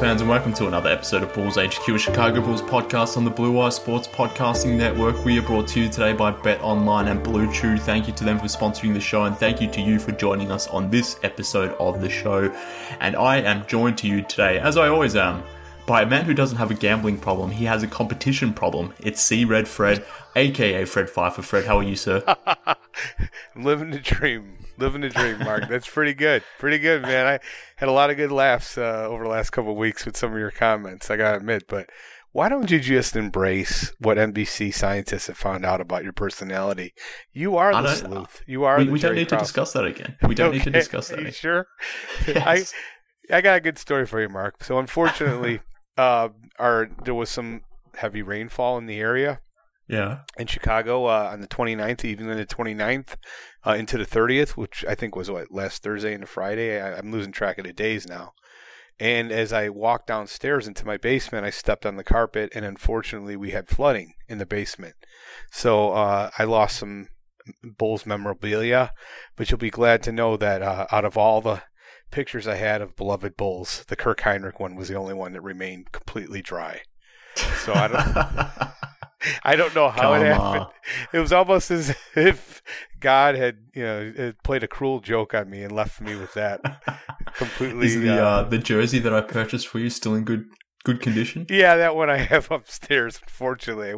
Fans, and welcome to another episode of Bulls HQ, a Chicago Bulls podcast on the Blue Wire Sports Podcasting Network. We are brought to you today by Bet Online and Blue Chew. Thank you to them for sponsoring the show, and thank you to you for joining us on this episode of the show. And I am joined to you today, as I always am, by a man who doesn't have a gambling problem. He has a competition problem. It's C. Red Fred, a.k.a. Fred Pfeiffer. Fred, how are you, sir? Living the dream, Mark. That's pretty good. Pretty good, man. I had a lot of good laughs over the last couple of weeks with some of your comments, I got to admit. But why don't you just embrace what NBC scientists have found out about your personality? You are the sleuth. You are the Jerry Krause. We don't need to discuss that again. We don't need to discuss that again. Are you sure? Yes. I got a good story for you, Mark. So, unfortunately, there was some heavy rainfall in the area. Yeah. In Chicago on the 29th, even on the 29th into the 30th, which I think was last Thursday into Friday. I'm losing track of the days now. And as I walked downstairs into my basement, I stepped on the carpet, and unfortunately we had flooding in the basement. So I lost some Bulls memorabilia, but you'll be glad to know that out of all the pictures I had of beloved Bulls, the Kirk Hinrich one was the only one that remained completely dry. So I don't know how it happened. It was almost as if God had, played a cruel joke on me and left me with that completely. Is the jersey that I purchased for you still in good condition? Yeah, that one I have upstairs. Unfortunately, I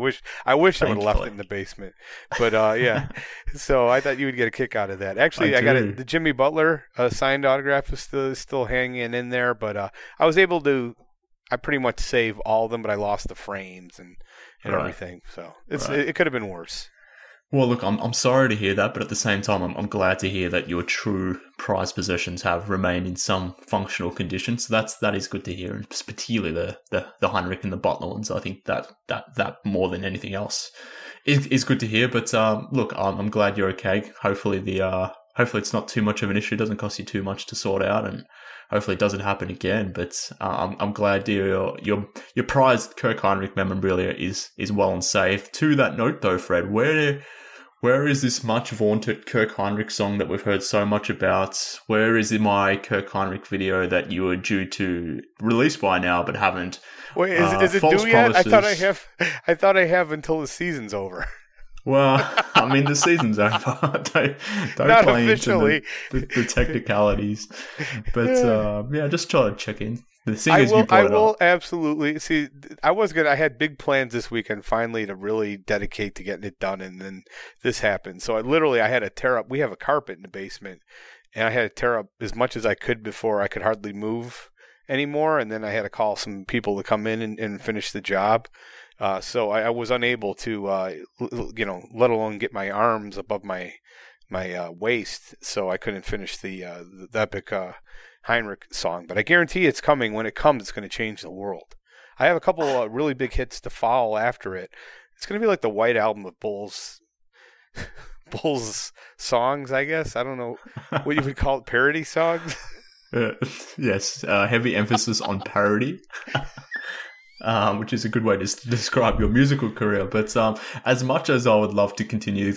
wish I would have left it in the basement. But yeah, so I thought you would get a kick out of that. Actually, I got the Jimmy Butler signed autograph is still hanging in there. But I was able to. I pretty much saved all of them, but I lost the frames and right. Everything. So it could have been worse. Well, look, I'm sorry to hear that, but at the same time, I'm glad to hear that your true prized possessions have remained in some functional condition. So that is good to hear, and particularly the Hinrich and the Butler ones. I think that more than anything else is good to hear. But look, I'm glad you're okay. Hopefully hopefully it's not too much of an issue. It doesn't cost you too much to sort out, and hopefully it doesn't happen again. But I'm glad your prized Kirk Hinrich memorabilia is well and safe. To that note, though, Fred, where is this much vaunted Kirk Hinrich song that we've heard so much about? Where is my Kirk Hinrich video that you were due to release by now but haven't? Wait, is it due yet? I thought I have until the season's over. Well, I mean, the season's over. Don't not play officially into the technicalities. But, yeah, just try to check in. The singers you brought up. I will absolutely. See, I had big plans this weekend finally to really dedicate to getting it done, and then this happened. So I had to tear up. We have a carpet in the basement, and I had to tear up as much as I could before I could hardly move anymore. And then I had to call some people to come in and finish the job. So I was unable to, let alone get my arms above my waist. So I couldn't finish the epic Hinrich song. But I guarantee it's coming. When it comes, it's going to change the world. I have a couple of really big hits to follow after it. It's going to be like the White Album of Bulls songs, I guess. I don't know what you would call it, parody songs. Yes, heavy emphasis on parody. Which is a good way to describe your musical career. But as much as I would love to continue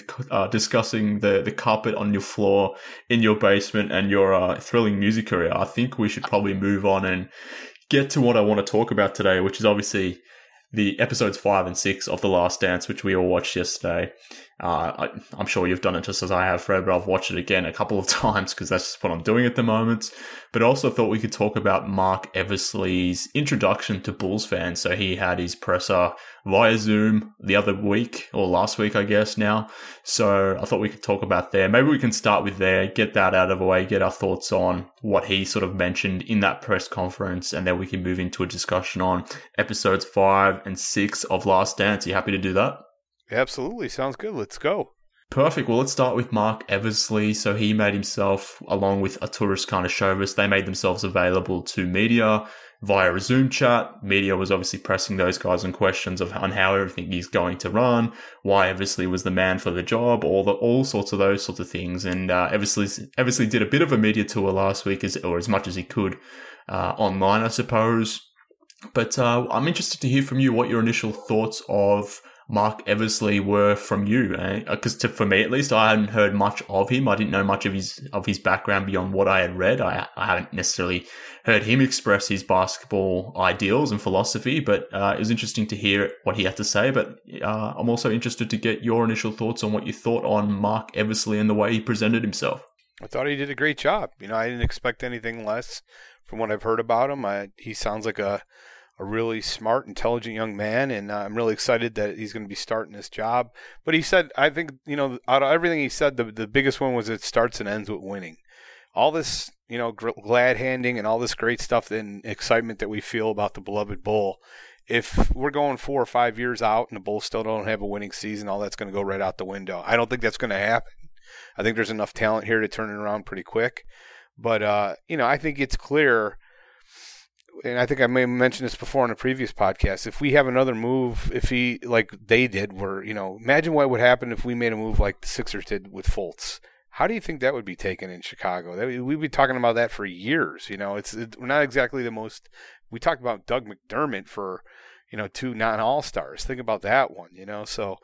discussing the carpet on your floor in your basement and your thrilling music career, I think we should probably move on and get to what I want to talk about today, which is obviously the episodes 5 and 6 of The Last Dance, which we all watched yesterday. I'm sure you've done it just as I have, Fred, but I've watched it again a couple of times because that's just what I'm doing at the moment. But I also thought we could talk about Marc Eversley's introduction to Bulls fans. So he had his presser via Zoom the other week, or last week, I guess now. So I thought we could talk about there. Maybe we can start with there, get that out of the way, get our thoughts on what he sort of mentioned in that press conference, and then we can move into a discussion on episodes 5 and 6 of Last Dance. Are you happy to do that? Absolutely. Sounds good. Let's go. Perfect. Well, let's start with Marc Eversley. So he made himself, along with Arturas Karnisoas, they made themselves available to media via a Zoom chat. Media was obviously pressing those guys on questions on how everything is going to run, why Eversley was the man for the job, all sorts of those things. And Eversley did a bit of a media tour last week, as much as he could online, I suppose. But I'm interested to hear from you what your initial thoughts of Marc Eversley were from you, because for me at least, I hadn't heard much of him. I didn't know much of his background beyond what I had read. I hadn't necessarily heard him express his basketball ideals and philosophy, but it was interesting to hear what he had to say. But I'm also interested to get your initial thoughts on what you thought on Marc Eversley and the way he presented himself. I thought he did a great job. You know, I didn't expect anything less from what I've heard about him. He sounds like a really smart, intelligent young man, and I'm really excited that he's going to be starting this job. But he said, I think, you know, out of everything he said, the biggest one was it starts and ends with winning. All this, you know, glad-handing and all this great stuff and excitement that we feel about the beloved Bull, if we're going 4 or 5 years out and the Bulls still don't have a winning season, all that's going to go right out the window. I don't think that's going to happen. I think there's enough talent here to turn it around pretty quick. But, you know, I think it's clear, and I think I may have mentioned this before in a previous podcast, if we have another move, if he, like they did, where, you know, imagine what would happen if we made a move like the Sixers did with Fultz. How do you think that would be taken in Chicago? We'd be talking about that for years. You know, it's not exactly the most, we talked about Doug McDermott for, you know, 2 non-all-stars. Think about that one, you know, so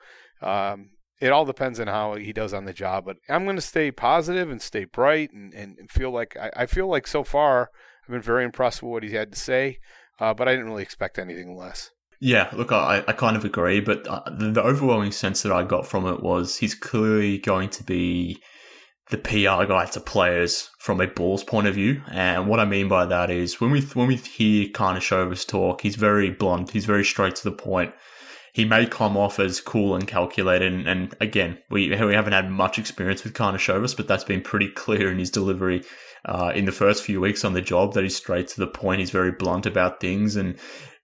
it all depends on how he does on the job, but I'm going to stay positive and stay bright and feel like, I feel like so far, I've been very impressed with what he had to say, but I didn't really expect anything less. Yeah, look, I kind of agree, but the overwhelming sense that I got from it was he's clearly going to be the PR guy to players from a Bulls point of view. And what I mean by that is when we hear Karnisoas talk, he's very blunt, he's very straight to the point. He may come off as cool and calculated, and again, we haven't had much experience with Karnisoas, but that's been pretty clear in his delivery in the first few weeks on the job, that he's straight to the point. He's very blunt about things, and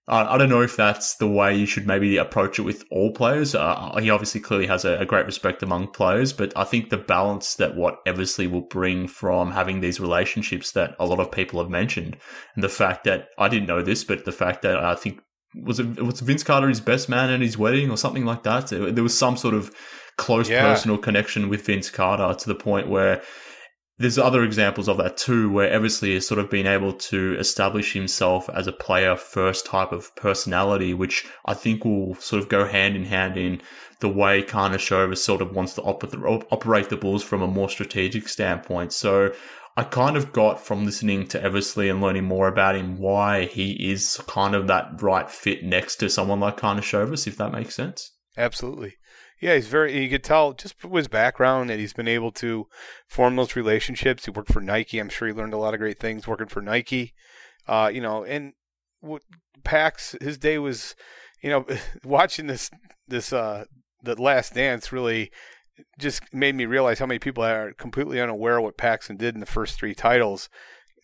I don't know if that's the way you should maybe approach it with all players. He obviously clearly has a great respect among players, but I think the balance that what Eversley will bring from having these relationships that a lot of people have mentioned, and the fact that I didn't know this, but the fact that I think was Vince Carter his best man at his wedding or something like that? There was some sort of close personal connection with Vince Carter, to the point where there's other examples of that too, where Eversley has sort of been able to establish himself as a player first type of personality, which I think will sort of go hand in hand in the way Karnisoas sort of wants to operate the Bulls from a more strategic standpoint. So I kind of got from listening to Eversley and learning more about him why he is kind of that right fit next to someone like Karnisoas, if that makes sense. Absolutely. Yeah, he's very, you could tell just from his background that he's been able to form those relationships. He worked for Nike. I'm sure he learned a lot of great things working for Nike. You know, and what Pax, his day was, you know, watching this The Last Dance really just made me realize how many people are completely unaware of what Paxson did in the first 3 titles.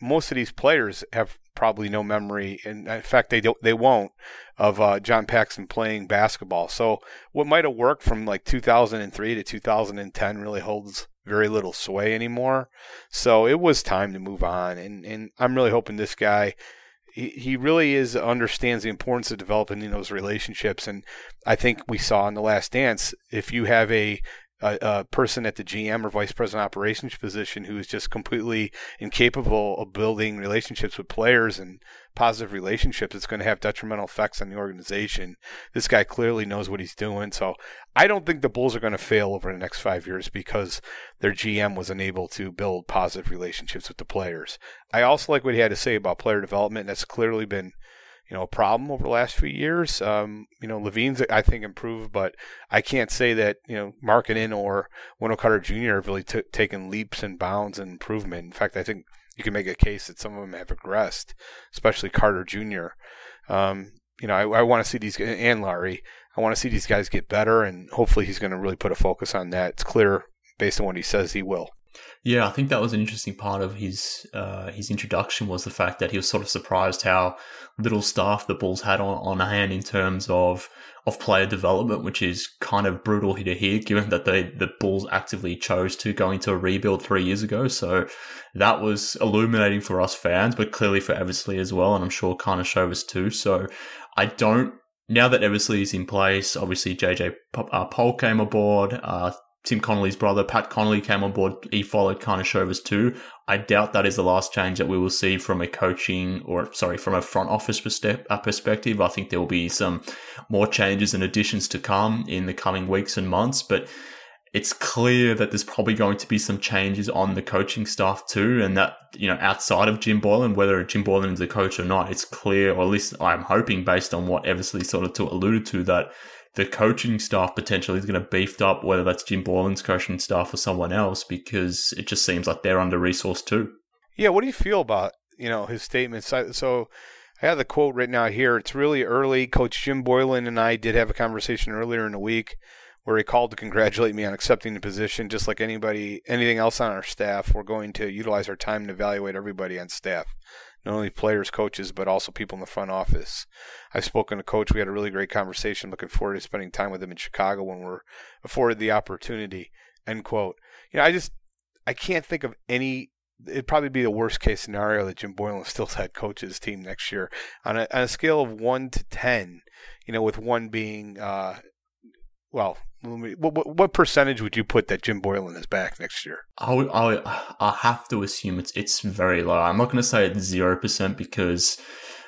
Most of these players have probably no memory, and in fact, they won't, of John Paxson playing basketball. So what might have worked from like 2003 to 2010 really holds very little sway anymore. So it was time to move on, and I'm really hoping this guy, he really understands the importance of developing those relationships. And I think we saw in The Last Dance, if you have a person at the GM or vice president operations position who is just completely incapable of building relationships with players and positive relationships, it's going to have detrimental effects on the organization. This guy clearly knows what he's doing. So I don't think the Bulls are going to fail over the next 5 years because their GM was unable to build positive relationships with the players. I also like what he had to say about player development. That's clearly been, you know, a problem over the last few years. You know, Levine's, I think, improved, but I can't say that, you know, Markkanen or Wendell Carter Jr. have really taken leaps and bounds in improvement. In fact, I think you can make a case that some of them have regressed, especially Carter Jr. You know, I want to see these, and Larry, I want to see these guys get better, and hopefully he's going to really put a focus on that. It's clear based on what he says he will. Yeah, I think that was an interesting part of his introduction was the fact that he was sort of surprised how little staff the Bulls had on hand in terms of player development, which is kind of brutal to hear, given that the Bulls actively chose to go into a rebuild 3 years ago. So that was illuminating for us fans, but clearly for Eversley as well, and I'm sure Karnisoas too. So now that Eversley is in place, obviously JJ Pohl came aboard, Tim Connolly's brother, Pat Connolly, came on board. He followed Karnisoas too. I doubt that is the last change that we will see from a front office perspective. I think there will be some more changes and additions to come in the coming weeks and months, but it's clear that there's probably going to be some changes on the coaching staff too. And that, outside of Jim Boylen, whether Jim Boylen is the coach or not, it's clear, or at least I'm hoping based on what Eversley sort of alluded to, that the coaching staff potentially is going to beefed up, whether that's Jim Boylen's coaching staff or someone else, because it just seems like they're under-resourced too. Yeah, what do you feel about, his statements? So I have the quote right now here. It's really early. Coach Jim Boylen and I did have a conversation earlier in the week where he called to congratulate me on accepting the position. Just like anything else on our staff, we're going to utilize our time to evaluate everybody on staff. Not only players, coaches, but also people in the front office. I've spoken to Coach. We had a really great conversation. Looking forward to spending time with him in Chicago when we're afforded the opportunity, end quote. I can't think of any. It'd probably be the worst case scenario that Jim Boylen still had coaches team next year. On a scale of 1 to 10, with 1 being, what percentage would you put that Jim Boylen is back next year? I have to assume it's very low. I'm not going to say it's 0% because,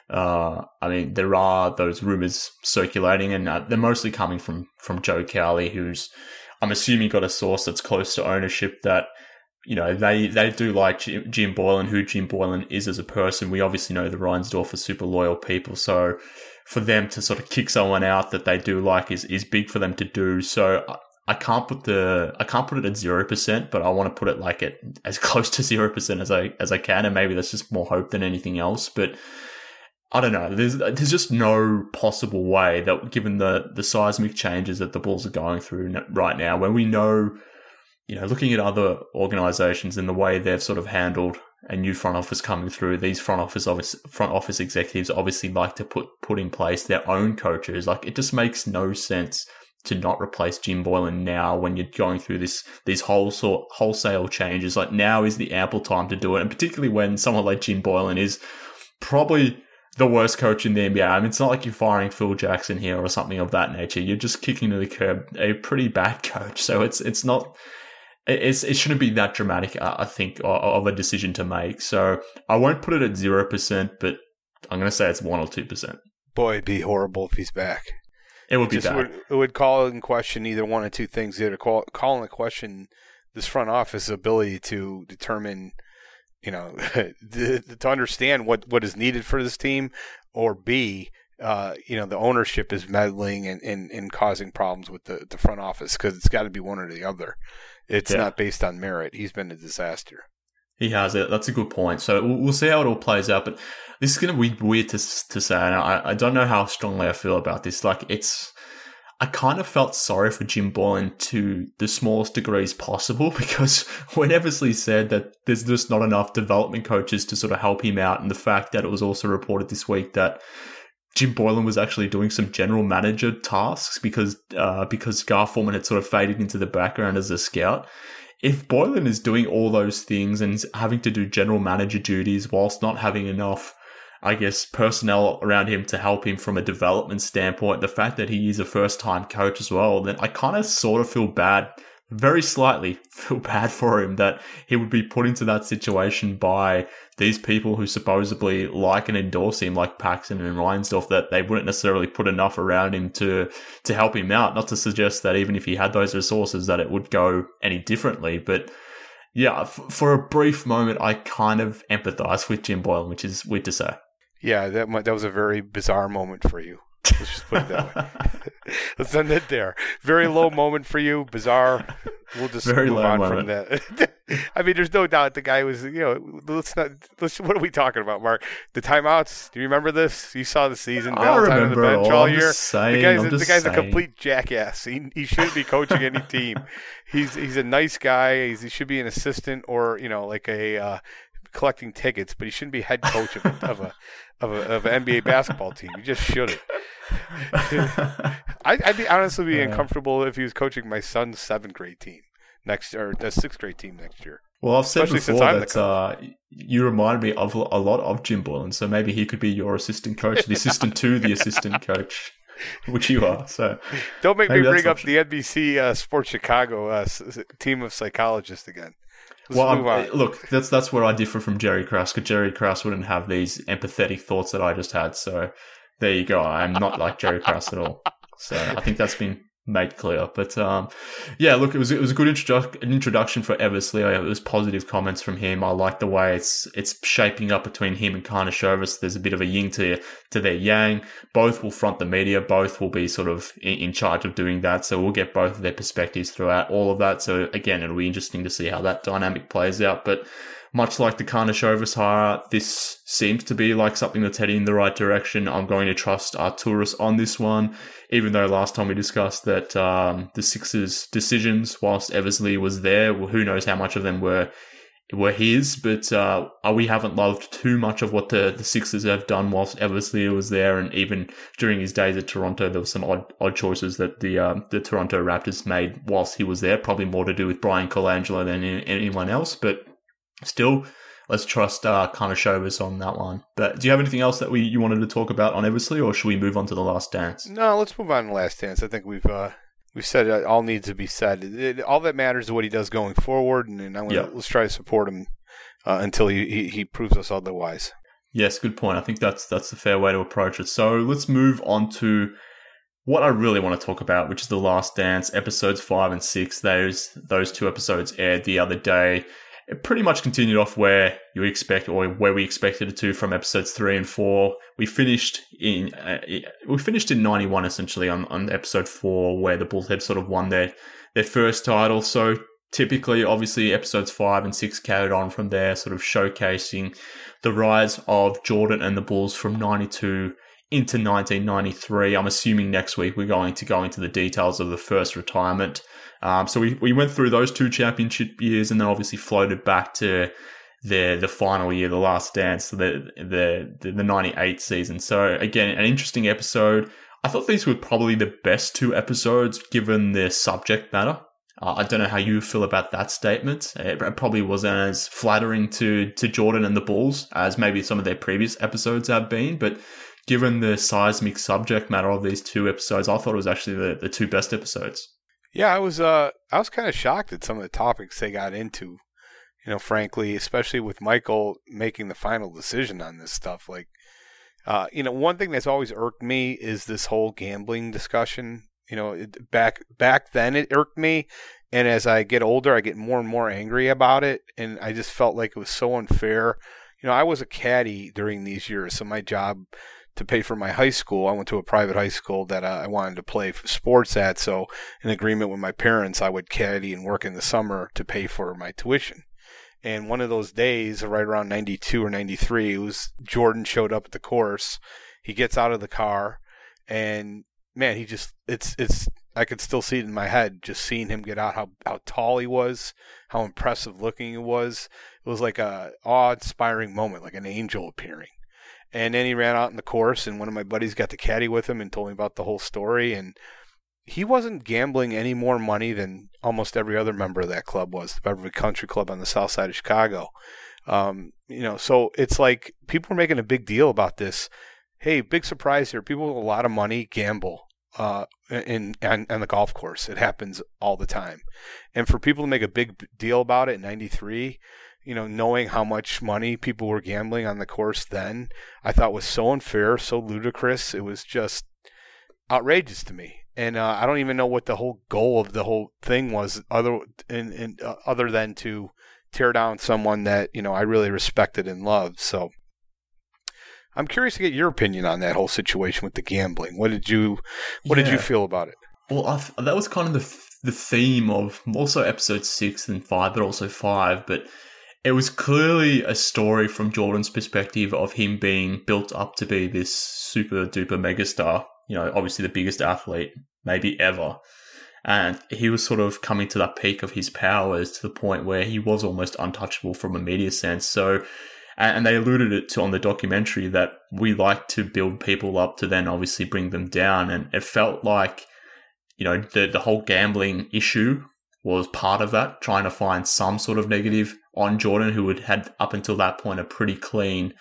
there are those rumors circulating, and they're mostly coming from Joe Cowley, who's, I'm assuming, got a source that's close to ownership that, they do like Jim Boylen, who Jim Boylen is as a person. We obviously know the Reinsdorf are super loyal people, so for them to sort of kick someone out that they do like is big for them to do. So I can't put it at 0%, but I want to put it as close to 0% as I can, and maybe that's just more hope than anything else. But I don't know. There's just no possible way that, given the seismic changes that the Bulls are going through right now, when we know, looking at other organizations and the way they've sort of handled a new front office coming through, these front office executives obviously like to put in place their own coaches. Like, it just makes no sense to not replace Jim Boylen now when you're going through these wholesale changes. Like, now is the ample time to do it, and particularly when someone like Jim Boylen is probably the worst coach in the NBA. It's not like you're firing Phil Jackson here or something of that nature. You're just kicking to the curb a pretty bad coach. So it's not. It shouldn't be that dramatic, I think, of a decision to make. So I won't put it at 0%, but I'm going to say it's 1 or 2%. Boy, it'd be horrible if he's back. It would be bad. It would call in question either one or two things. It would call in question this front office ability to determine, to understand what is needed for this team, or B, the ownership is meddling and causing problems with the front office, because it's got to be one or the other. It's not based on merit. He's been a disaster. He has. That's a good point. So we'll see how it all plays out. But this is going to be weird to say. And I don't know how strongly I feel about this. I kind of felt sorry for Jim Boylen to the smallest degrees possible, because when Eversley said that there's just not enough development coaches to sort of help him out, and the fact that it was also reported this week that Jim Boylen was actually doing some general manager tasks because Gar Forman had sort of faded into the background as a scout. If Boylen is doing all those things and is having to do general manager duties whilst not having enough, I guess, personnel around him to help him from a development standpoint, the fact that he is a first-time coach as well, then I kind of sort of feel bad, very slightly feel bad for him, that he would be put into that situation by these people who supposedly like and endorse him, like Paxson and Reinsdorf, that they wouldn't necessarily put enough around him to help him out. Not to suggest that even if he had those resources that it would go any differently, but yeah, for a brief moment, I kind of empathize with Jim Boylen, which is weird to say. Yeah, that was a very bizarre moment for you. Let's just put it that way. Let's end it there. Very low moment for you. Bizarre. We'll just move on from that. I mean, there's no doubt the guy was, what are we talking about, Mark? The timeouts. Do you remember this? You saw the season. I remember on the bench all year. The guy's a complete jackass. He shouldn't be coaching any team. He's a nice guy. He should be an assistant or, like a collecting tickets, but he shouldn't be head coach of an NBA basketball team. You just shouldn't. I'd honestly be uncomfortable if he was coaching my son's seventh grade team or the sixth grade team next year. Well, I've said before that you remind me of a lot of Jim Boylen, so maybe he could be your assistant coach, the assistant to the assistant coach, which you are. So don't make me bring up the NBC Sports Chicago team of psychologists again. Look, that's where I differ from Jerry Krause, because Jerry Krause wouldn't have these empathetic thoughts that I just had. So there you go. I'm not like Jerry Krause at all. So I think that's been made clear. But it was a good introduction for Eversley. It was positive comments from him. I like the way it's shaping up between him and Karnisoas. There's a bit of a yin to their yang. Both will front the media. Both will be sort of in charge of doing that. So we'll get both of their perspectives throughout all of that. So again, it'll be interesting to see how that dynamic plays out. But much like the Karnisoas hire, this seems to be like something that's heading in the right direction. I'm going to trust Arturas on this one, even though last time we discussed that the Sixers' decisions, whilst Eversley was there, well, who knows how much of them were his, but we haven't loved too much of what the Sixers have done whilst Eversley was there, and even during his days at Toronto, there were some odd choices that the Toronto Raptors made whilst he was there, probably more to do with Brian Colangelo than anyone else, but still, let's trust Karnisoas on that one. But do you have anything else that you wanted to talk about on Eversley, or should we move on to The Last Dance? No, let's move on to The Last Dance. I think we've said all needs to be said. All that matters is what he does going forward, and let's try to support him until he proves us otherwise. Yes, good point. I think that's the fair way to approach it. So let's move on to what I really want to talk about, which is The Last Dance, episodes 5 and 6. Those two episodes aired the other day. It pretty much continued off where we expected it to from episodes 3 and 4. We finished in 91 essentially on episode 4, where the Bulls had sort of won their first title. So typically, obviously, episodes 5 and 6 carried on from there, sort of showcasing the rise of Jordan and the Bulls from 92 into 1993. I'm assuming next week we're going to go into the details of the first retirement. So we went through those two championship years, and then obviously floated back to the final year, The Last Dance, the 98 season. So again, an interesting episode. I thought these were probably the best two episodes given their subject matter. I don't know how you feel about that statement. It probably wasn't as flattering to Jordan and the Bulls as maybe some of their previous episodes have been, but given the seismic subject matter of these two episodes, I thought it was actually the two best episodes. Yeah, I was kind of shocked at some of the topics they got into, frankly, especially with Michael making the final decision on this stuff. Like, one thing that's always irked me is this whole gambling discussion. Back then it irked me, and as I get older, I get more and more angry about it, and I just felt like it was so unfair. I was a caddy during these years, so my job to pay for my high school, I went to a private high school that I wanted to play sports at, so in agreement with my parents, I would caddy and work in the summer to pay for my tuition. And one of those days, right around 92 or 93, it was Jordan showed up at the course. He gets out of the car, and man, he just, it's I could still see it in my head, just seeing him get out, how tall he was, how impressive looking he was. It was like a awe-inspiring moment, like an angel appearing. And then he ran out in the course, and one of my buddies got the caddy with him and told me about the whole story. And he wasn't gambling any more money than almost every other member of that club was, the Beverly Country Club on the south side of Chicago. So it's like people are making a big deal about this. Hey, big surprise here. People with a lot of money gamble on the golf course. It happens all the time. And for people to make a big deal about it in 93, knowing how much money people were gambling on the course then, I thought was so unfair, so ludicrous. It was just outrageous to me. And I don't even know what the whole goal of the whole thing was other than to tear down someone that, I really respected and loved. So I'm curious to get your opinion on that whole situation with the gambling. What did you feel about it? Well, that was kind of the theme of also episode 6 and 5, but also 5. But it was clearly a story from Jordan's perspective of him being built up to be this super duper megastar. You know, obviously the biggest athlete maybe ever. And he was sort of coming to that peak of his powers to the point where he was almost untouchable from a media sense. So, and they alluded it to on the documentary that we like to build people up to then obviously bring them down. And it felt like, you know, the whole gambling issue was part of that, trying to find some sort of negative on Jordan, who had up until that point a pretty clean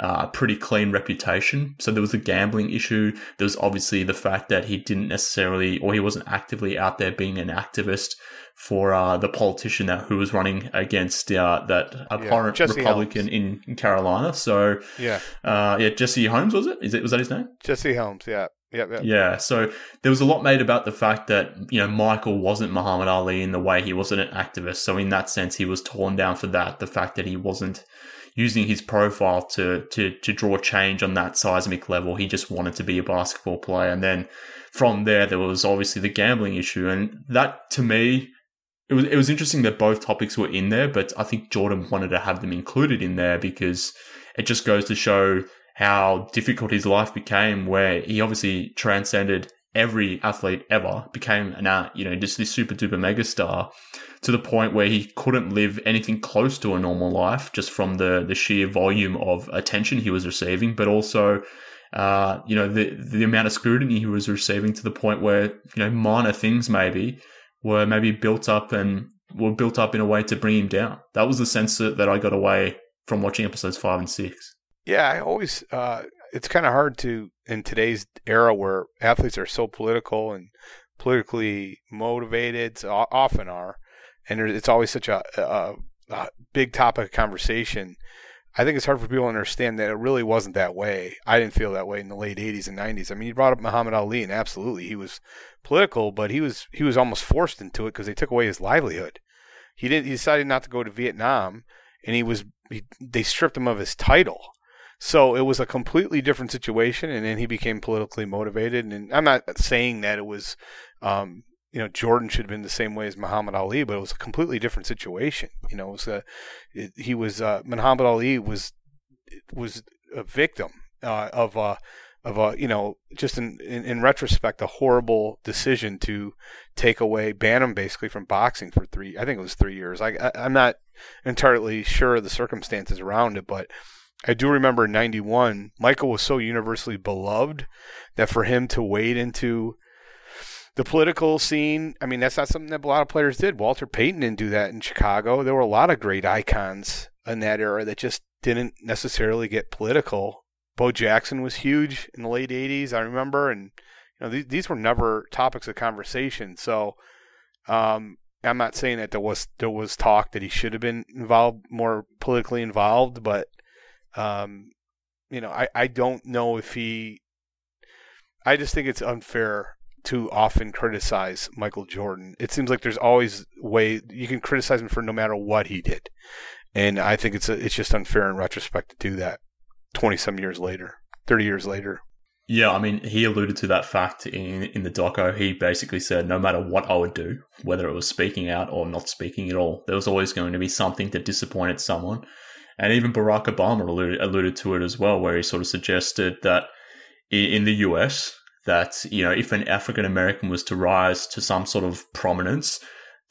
reputation. So there was the gambling issue. There was obviously the fact that he didn't necessarily, or he wasn't actively out there being an activist for the politician who was running against that abhorrent Republican Helms in Carolina. So Jesse Helms, was it? Was that his name? Jesse Helms, yeah. Yep. Yeah, so there was a lot made about the fact that, you know, Michael wasn't Muhammad Ali in the way he wasn't an activist. So in that sense, he was torn down for that. The fact that he wasn't using his profile to draw change on that seismic level. He just wanted to be a basketball player. And then from there was obviously the gambling issue. And that, to me, it was interesting that both topics were in there, but I think Jordan wanted to have them included in there because it just goes to show how difficult his life became, where he obviously transcended every athlete ever, became just this super duper megastar to the point where he couldn't live anything close to a normal life just from the sheer volume of attention he was receiving, but also the amount of scrutiny he was receiving to the point where, you know, minor things were built up and were built up in a way to bring him down. That was the sense that I got away from watching episodes 5 and 6. Yeah, I always it's kind of hard to, in today's era where athletes are so political and politically motivated, often are, and it's always such a big topic of conversation. I think it's hard for people to understand that it really wasn't that way. I didn't feel that way in the late 80s and 90s. I mean, you brought up Muhammad Ali, and absolutely he was political, but he was almost forced into it because they took away his livelihood. He decided not to go to Vietnam, and they stripped him of his title. So it was a completely different situation, and then he became politically motivated. And I'm not saying that it was, Jordan should have been the same way as Muhammad Ali, but it was a completely different situation. You know, Muhammad Ali was a victim just in retrospect, a horrible decision to take away, ban him basically from boxing for 3 years. I'm not entirely sure of the circumstances around it, but I do remember in 91, Michael was so universally beloved that for him to wade into the political scene, I mean, that's not something that a lot of players did. Walter Payton didn't do that in Chicago. There were a lot of great icons in that era that just didn't necessarily get political. Bo Jackson was huge in the late 80s, I remember, and you know, these were never topics of conversation. So I'm not saying that there was talk that he should have been involved, more politically involved, but I don't know if he. I just think it's unfair to often criticize Michael Jordan. It seems like there's always a way you can criticize him for no matter what he did, and I think it's just unfair in retrospect to do that 20-some years later, 30 years later. Yeah, I mean, he alluded to that fact in the doco. He basically said, no matter what I would do, whether it was speaking out or not speaking at all, there was always going to be something that disappointed someone. And even Barack Obama alluded to it as well, where he sort of suggested that in the US, that, you know, if an African American was to rise to some sort of prominence,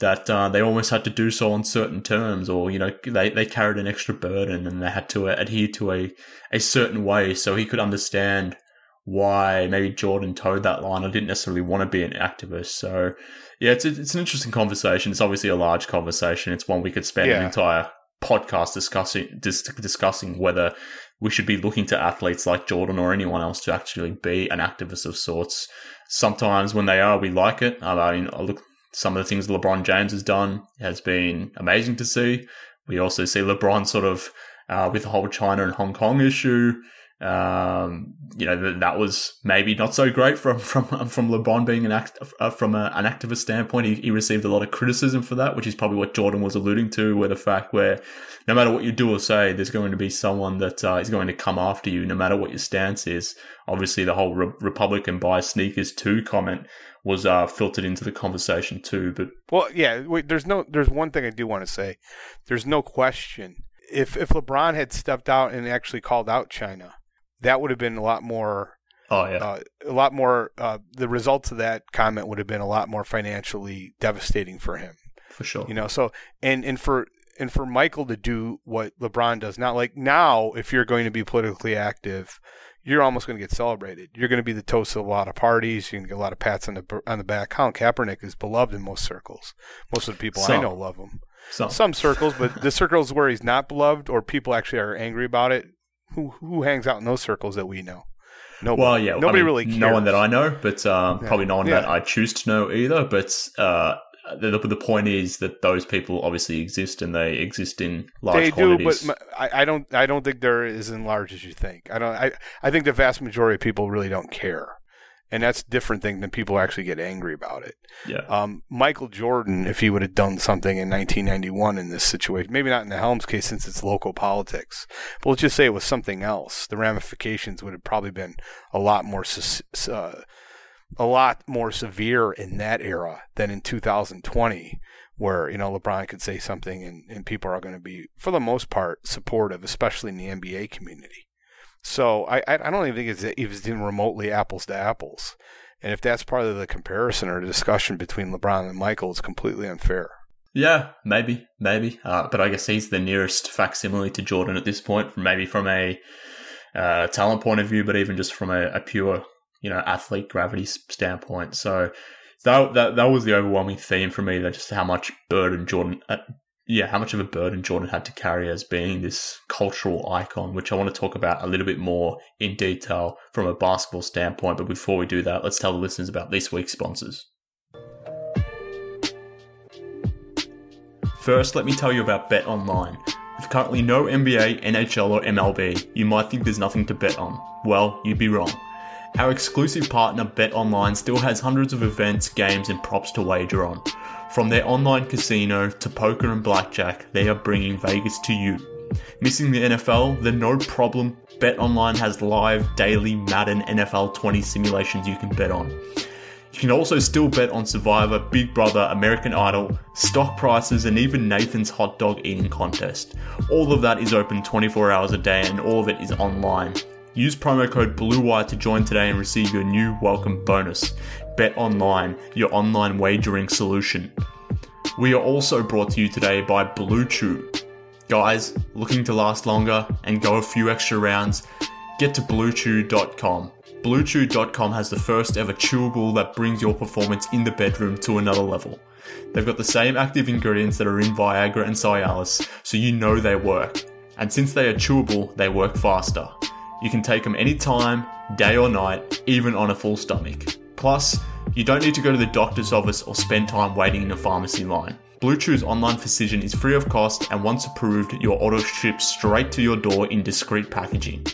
that they almost had to do so on certain terms, or, you know, they carried an extra burden and they had to adhere to a certain way. So he could understand why maybe Jordan towed that line. I didn't necessarily want to be an activist. So, yeah, it's an interesting conversation. It's obviously a large conversation. It's one we could spend an entire podcast discussing whether we should be looking to athletes like Jordan or anyone else to actually be an activist of sorts. Sometimes when they are, we like it. I mean, some of the things LeBron James has done has been amazing to see. We also see LeBron sort of with the whole China and Hong Kong issue. That was maybe not so great from LeBron being an activist standpoint. He received a lot of criticism for that, which is probably what Jordan was alluding to, where the fact where no matter what you do or say, there's going to be someone that is going to come after you, no matter what your stance is. Obviously, the whole Republican buy sneakers too comment was filtered into the conversation too. But there's one thing I do want to say. There's no question if LeBron had stepped out and actually called out China, that would have been a lot more. The results of that comment would have been a lot more financially devastating for him, for sure. So and for Michael to do what LeBron does now, like now, if you're going to be politically active, you're almost going to get celebrated. You're going to be the toast of a lot of parties. You're going to get a lot of pats on the back. Colin Kaepernick is beloved in most circles. Most of the people I know love him. Some circles, but the circles where he's not beloved or people actually are angry about it. Who hangs out in those circles that we know? Nobody. Well, yeah, nobody really cares. No one that I know, but probably no one that I choose to know either. But the point is that those people obviously exist, and they exist in large quantities. They do, but I don't think they're as in large as you think. I think the vast majority of people really don't care, and that's a different thing than people actually get angry about it. Yeah. Michael Jordan, if he would have done something in 1991 in this situation, maybe not in the Helms case since it's local politics, but let's just say it was something else. The ramifications would have probably been a lot more severe in that era than in 2020, where LeBron could say something and people are going to be, for the most part, supportive, especially in the NBA community. So I don't even think it's even remotely apples to apples. And if that's part of the comparison or the discussion between LeBron and Michael, it's completely unfair. Yeah, maybe. But I guess he's the nearest facsimile to Jordan at this point, maybe from a talent point of view, but even just from a pure, athlete gravity standpoint. So that was the overwhelming theme for me, that just how much burden Jordan... how much of a burden Jordan had to carry as being this cultural icon, which I want to talk about a little bit more in detail from a basketball standpoint. But before we do that, let's tell the listeners about this week's sponsors. First, let me tell you about Bet Online. With currently no NBA, NHL, or MLB, you might think there's nothing to bet on. Well, you'd be wrong. Our exclusive partner, Bet Online, still has hundreds of events, games, and props to wager on. From their online casino to poker and blackjack, they are bringing Vegas to you. Missing the NFL? Then no problem. Bet Online has live, daily Madden NFL 20 simulations you can bet on. You can also still bet on Survivor, Big Brother, American Idol, stock prices, and even Nathan's hot dog eating contest. All of that is open 24 hours a day, and all of it is online. Use promo code BLUEWIRE to join today and receive your new welcome bonus. Bet Online, your online wagering solution. We are also brought to you today by Blue Chew. Guys, looking to last longer and go a few extra rounds? Get to BlueChew.com. BlueChew.com has the first ever chewable that brings your performance in the bedroom to another level. They've got the same active ingredients that are in Viagra and Cialis, so you know they work. And since they are chewable, they work faster. You can take them anytime, day or night, even on a full stomach. Plus, you don't need to go to the doctor's office or spend time waiting in a pharmacy line. Blue Chew's online physician is free of cost, and once approved, your order ships straight to your door in discreet packaging.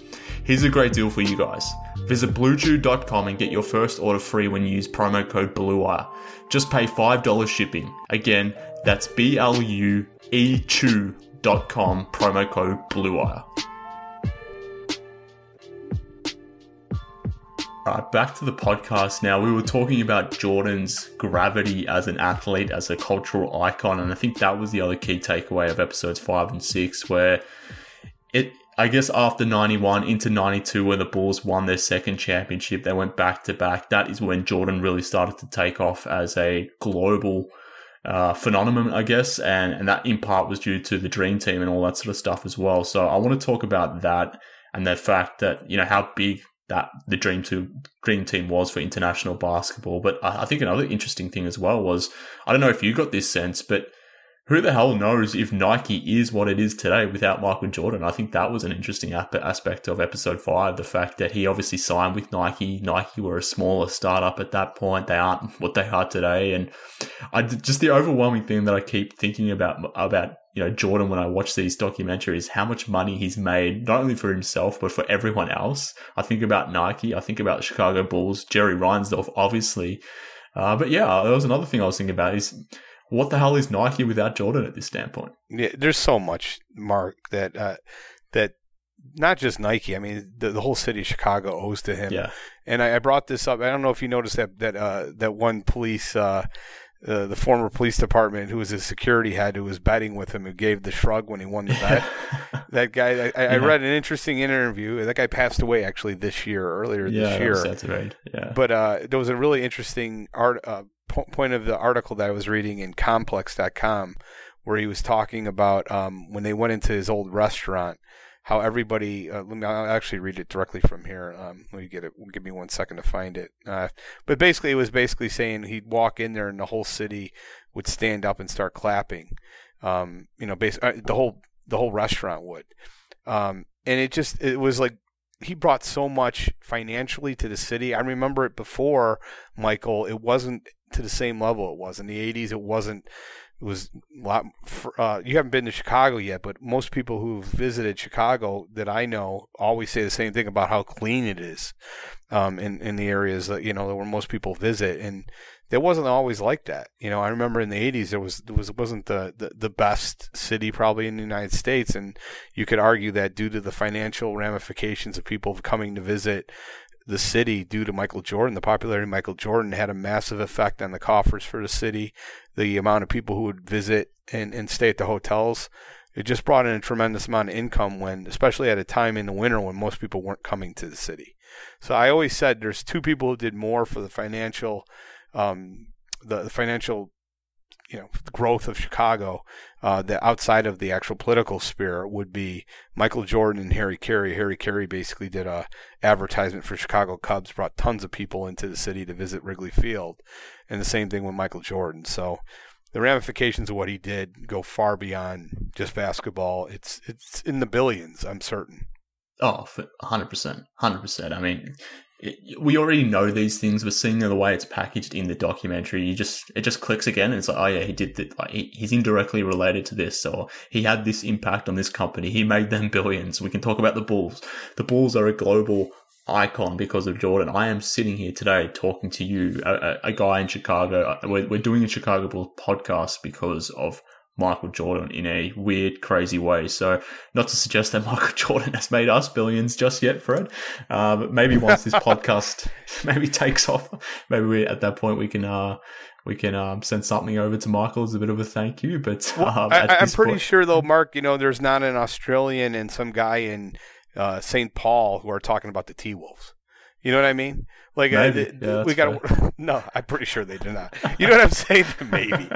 Here's a great deal for you guys. Visit BlueChew.com and get your first order free when you use promo code BLUEWIRE. Just pay $5 shipping. Again, that's BLUEChew.com, promo code BLUEWIRE. All right, back to the podcast now. We were talking about Jordan's gravity as an athlete, as a cultural icon, and I think that was the other key takeaway of episodes 5 and 6, where it, I guess after 91 into 92, when the Bulls won their second championship, they went back to back. That is when Jordan really started to take off as a global phenomenon, I guess, and that in part was due to the Dream Team and all that sort of stuff as well. So I want to talk about that and the fact that, how big that the Dream Team was for international basketball. But I think another interesting thing as well was, I don't know if you got this sense, but who the hell knows if Nike is what it is today without Michael Jordan? I think that was an interesting aspect of episode 5, the fact that he obviously signed with Nike. Nike were a smaller startup at that point. They aren't what they are today. And I just, the overwhelming thing that I keep thinking about, you know, Jordan when I watch these documentaries, how much money he's made, not only for himself, but for everyone else. I think about Nike. I think about Chicago Bulls, Jerry Reinsdorf, obviously. But yeah, that was another thing I was thinking about is, what the hell is Nike without Jordan at this standpoint? Yeah, there's so much, Mark, that that not just Nike. I mean, the whole city of Chicago owes to him. Yeah. And I brought this up. I don't know if you noticed that one police, the former police department, who was his security head, who was betting with him, who gave the shrug when he won the bet. That guy, I read an interesting interview. That guy passed away actually earlier this year. Yeah, that's right. Yeah. But there was a really interesting point of the article that I was reading in Complex.com, where he was talking about when they went into his old restaurant, how everybody I'll actually read it directly from here. Let me get it. Give me 1 second to find it. But basically, it was basically saying he'd walk in there and the whole city would stand up and start clapping. The whole restaurant would. And it was like, he brought so much financially to the city. I remember it before, Michael. It wasn't to the same level it was in the 80s. It wasn't. It was a lot. You haven't been to Chicago yet, but most people who have visited Chicago that I know always say the same thing about how clean it is in the areas that, you know, where most people visit. And it wasn't always like that. You know, I remember in the 80s, it wasn't the best city probably in the United States. And you could argue that due to the financial ramifications of people coming to visit the city due to Michael Jordan, the popularity of Michael Jordan had a massive effect on the coffers for the city, the amount of people who would visit and stay at the hotels. It just brought in a tremendous amount of income when, especially at a time in the winter when most people weren't coming to the city. So I always said there's two people who did more for the financial growth of Chicago, that outside of the actual political sphere would be Michael Jordan and Harry Carey. Harry Carey basically did a advertisement for Chicago Cubs, brought tons of people into the city to visit Wrigley Field, and the same thing with Michael Jordan. So the ramifications of what he did go far beyond just basketball. It's in the billions, I'm certain. Oh, 100%. I mean, we already know these things. We're seeing the way it's packaged in the documentary. It just clicks again, and it's like, oh yeah, he did that. Like, he's indirectly related to this, or he had this impact on this company. He made them billions. We can talk about the Bulls. The Bulls are a global icon because of Jordan. I am sitting here today talking to you, a guy in Chicago. We're doing a Chicago Bulls podcast because of Michael Jordan in a weird, crazy way. So not to suggest that Michael Jordan has made us billions just yet, Fred. But maybe once this podcast maybe takes off, maybe we can send something over to Michael as a bit of a thank you. But I'm pretty sure though, Mark, you know, there's not an Australian and some guy in St. Paul who are talking about the T-Wolves. You know what I mean? Like, I'm pretty sure they do not. You know what I'm saying? Maybe.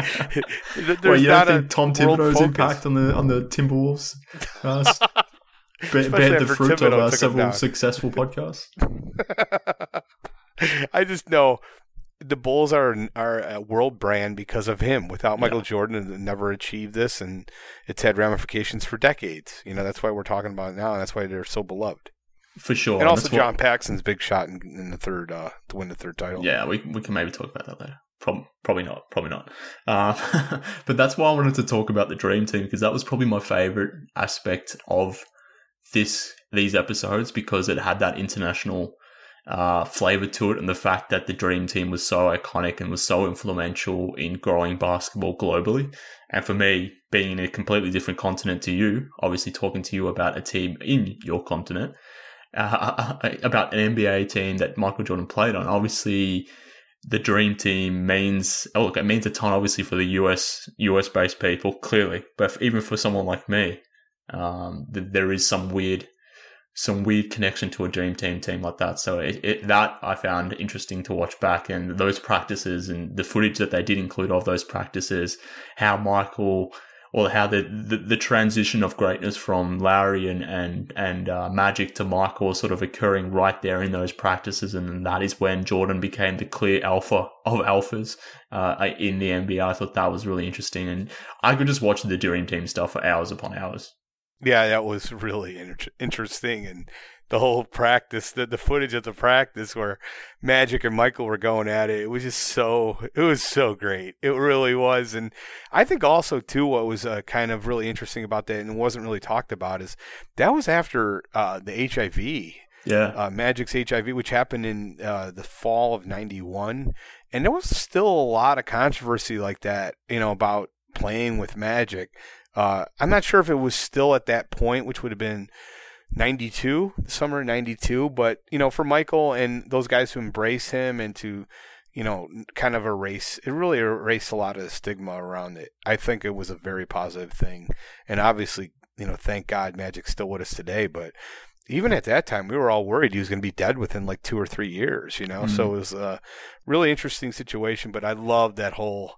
Well, you don't think Tom Thibodeau's impact on the Timberwolves bear the fruit of several successful podcasts? I just know the Bulls are a world brand because of him. Without Michael Jordan, they never achieved this, and it's had ramifications for decades. You know, that's why we're talking about it now, and that's why they're so beloved. For sure. And also John Paxson's big shot in the third to win the third title. Yeah, we can maybe talk about that later. Probably not. But that's why I wanted to talk about the Dream Team, because that was probably my favorite aspect of these episodes, because it had that international flavor to it, and the fact that the Dream Team was so iconic and was so influential in growing basketball globally. And for me, being in a completely different continent to you, obviously talking to you about a team in your continent, about an NBA team that Michael Jordan played on. Obviously, the Dream Team means it means a ton, obviously, for the US based people, clearly. But even for someone like me, there is some weird connection to a Dream Team like that. So that I found interesting to watch back, and those practices and the footage that they did include of those practices, how Michael or how the transition of greatness from Larry and Magic to Michael was sort of occurring right there in those practices. And then that is when Jordan became the clear alpha of alphas in the NBA. I thought that was really interesting. And I could just watch the Dream Team stuff for hours upon hours. Yeah, that was really interesting. And the whole practice, the footage of the practice where Magic and Michael were going at it, it was so great. It really was. And I think also, too, what was kind of really interesting about that and wasn't really talked about is that was after the HIV. Yeah. Magic's HIV, which happened in the fall of 91. And there was still a lot of controversy like that, about playing with Magic. I'm not sure if it was still at that point, which would have been 92, summer 92. But, for Michael and those guys who embrace him and to, kind of erase, it really erased a lot of the stigma around it. I think it was a very positive thing. And obviously, thank God Magic's still with us today. But even at that time, we were all worried he was going to be dead within like 2 or 3 years, Mm-hmm. So it was a really interesting situation. But I loved that whole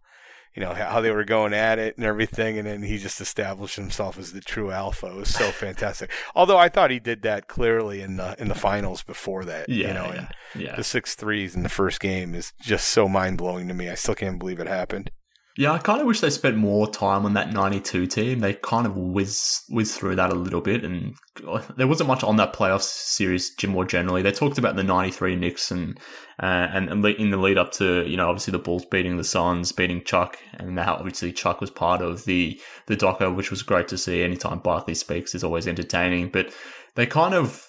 how they were going at it and everything, and then he just established himself as the true alpha. It was so fantastic. Although I thought he did that clearly in the finals before that. Yeah, And the 6 threes in the first game is just so mind blowing to me. I still can't believe it happened. Yeah, I kind of wish they spent more time on that 92 team. They kind of whizzed through that a little bit, and there wasn't much on that playoff series, Jim, more generally. They talked about the 93 Knicks and in the lead up to, obviously the Bulls beating the Suns, beating Chuck, and now obviously Chuck was part of the doco, which was great to see. Anytime Barkley speaks is always entertaining, but they kind of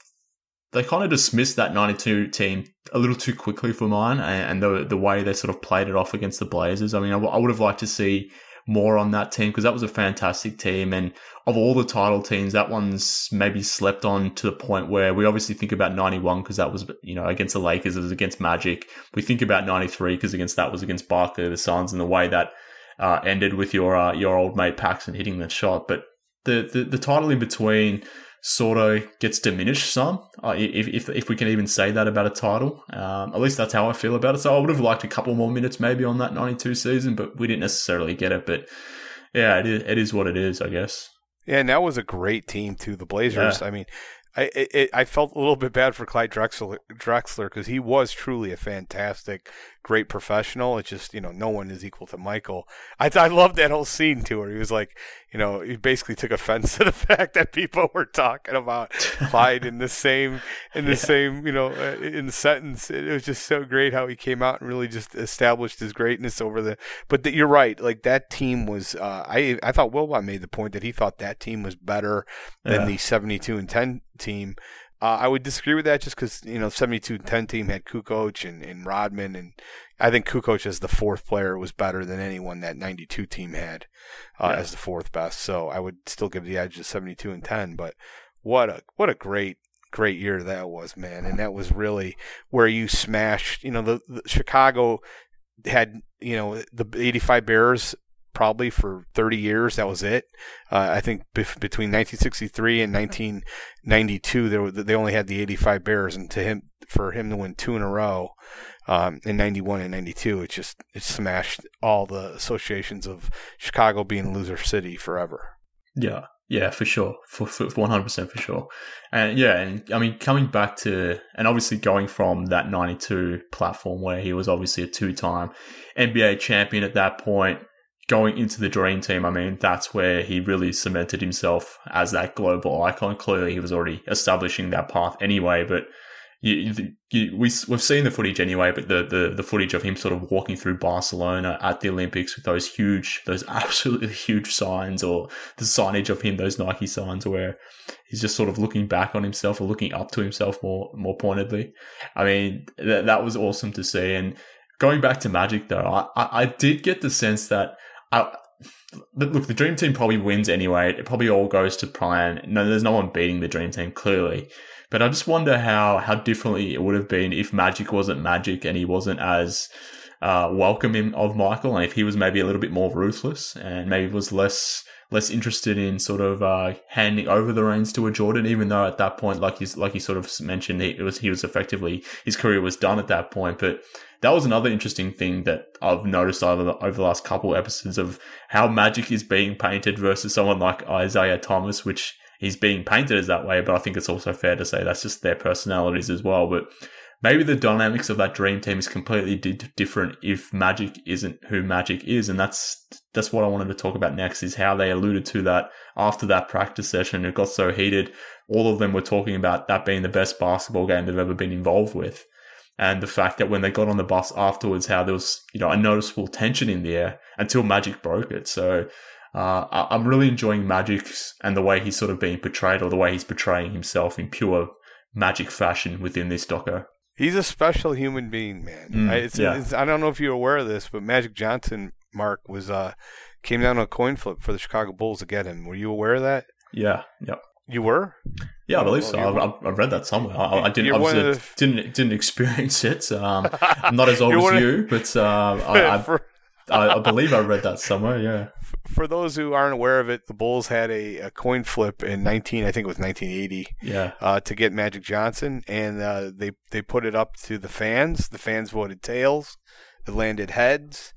dismissed that 92 team a little too quickly for mine, and the way they sort of played it off against the Blazers. I mean, I would have liked to see more on that team because that was a fantastic team. And of all the title teams, that one's maybe slept on to the point where we obviously think about 91 because that was, against the Lakers, it was against Magic. We think about 93 because that was against Barkley, the Suns, and the way that ended with your old mate Paxson hitting that shot. But the title in between sort of gets diminished some, if we can even say that about a title. At least that's how I feel about it. So I would have liked a couple more minutes maybe on that 92 season, but we didn't necessarily get it. But yeah, it is what it is, I guess. Yeah, and that was a great team too, the Blazers. Yeah. I mean, I felt a little bit bad for Clyde Drexler because he was truly a fantastic, great professional. It's just, no one is equal to Michael. I loved that whole scene too, where he was like, he basically took offense to the fact that people were talking about Clyde in the sentence. It was just so great how he came out and really just established his greatness but you're right. Like that team was, I thought Wilbon made the point that he thought that team was better than the 72-10 team. I would disagree with that just because, 72-10 team had Kukoc and Rodman, and I think Kukoc as the fourth player was better than anyone that 92 team had as the fourth best. So I would still give the edge to 72-10, but what a great year that was, man. And that was really where you smashed, the Chicago had, the 85 Bears probably for 30 years. That was it. I think between 1963 and 1992, they only had the 85 Bears, and for him to win two in a row in 91 and 92, it smashed all the associations of Chicago being a loser city forever. Yeah. Yeah, for sure. For 100% for sure. And I mean, coming back to, and obviously going from that 92 platform where he was obviously a two-time NBA champion at that point, going into the Dream Team, I mean, that's where he really cemented himself as that global icon. Clearly, he was already establishing that path anyway, but we've seen the footage anyway, but the footage of him sort of walking through Barcelona at the Olympics with those absolutely huge signs, or the signage of him, those Nike signs where he's just sort of looking back on himself or looking up to himself more pointedly. I mean, that was awesome to see. And going back to Magic, though, I did get the sense that look, the Dream Team probably wins anyway. It probably all goes to Pryan. No, there's no one beating the Dream Team, clearly. But I just wonder how differently it would have been if Magic wasn't Magic and he wasn't as welcoming of Michael, and if he was maybe a little bit more ruthless and maybe was less less interested in sort of handing over the reins to a Jordan, even though at that point, like you sort of mentioned, he was effectively, his career was done at that point. But that was another interesting thing that I've noticed over the last couple episodes, of how Magic is being painted versus someone like Isaiah Thomas, which he's being painted as that way. But I think it's also fair to say that's just their personalities as well. But maybe the dynamics of that dream team is completely different if Magic isn't who Magic is. And that's what I wanted to talk about next, is how they alluded to that after that practice session. It got so heated. All of them were talking about that being the best basketball game they've ever been involved with. And the fact that when they got on the bus afterwards, how there was, you know, a noticeable tension in the air until Magic broke it. So I'm really enjoying Magic's and the way he's sort of being portrayed, or the way he's portraying himself in pure Magic fashion within this doco. He's a special human being, man. I don't know if you're aware of this, but Magic Johnson, Mark, was came down on a coin flip for the Chicago Bulls to get him. Were you aware of that? Yeah. Yep. You were? Yeah, I believe so. I've read that somewhere. I didn't experience it. Not as old as you, but I believe I read that somewhere. Yeah. For those who aren't aware of it, the Bulls had a coin flip in 1980. Yeah. To get Magic Johnson, and they put it up to the fans. The fans voted tails. It landed heads,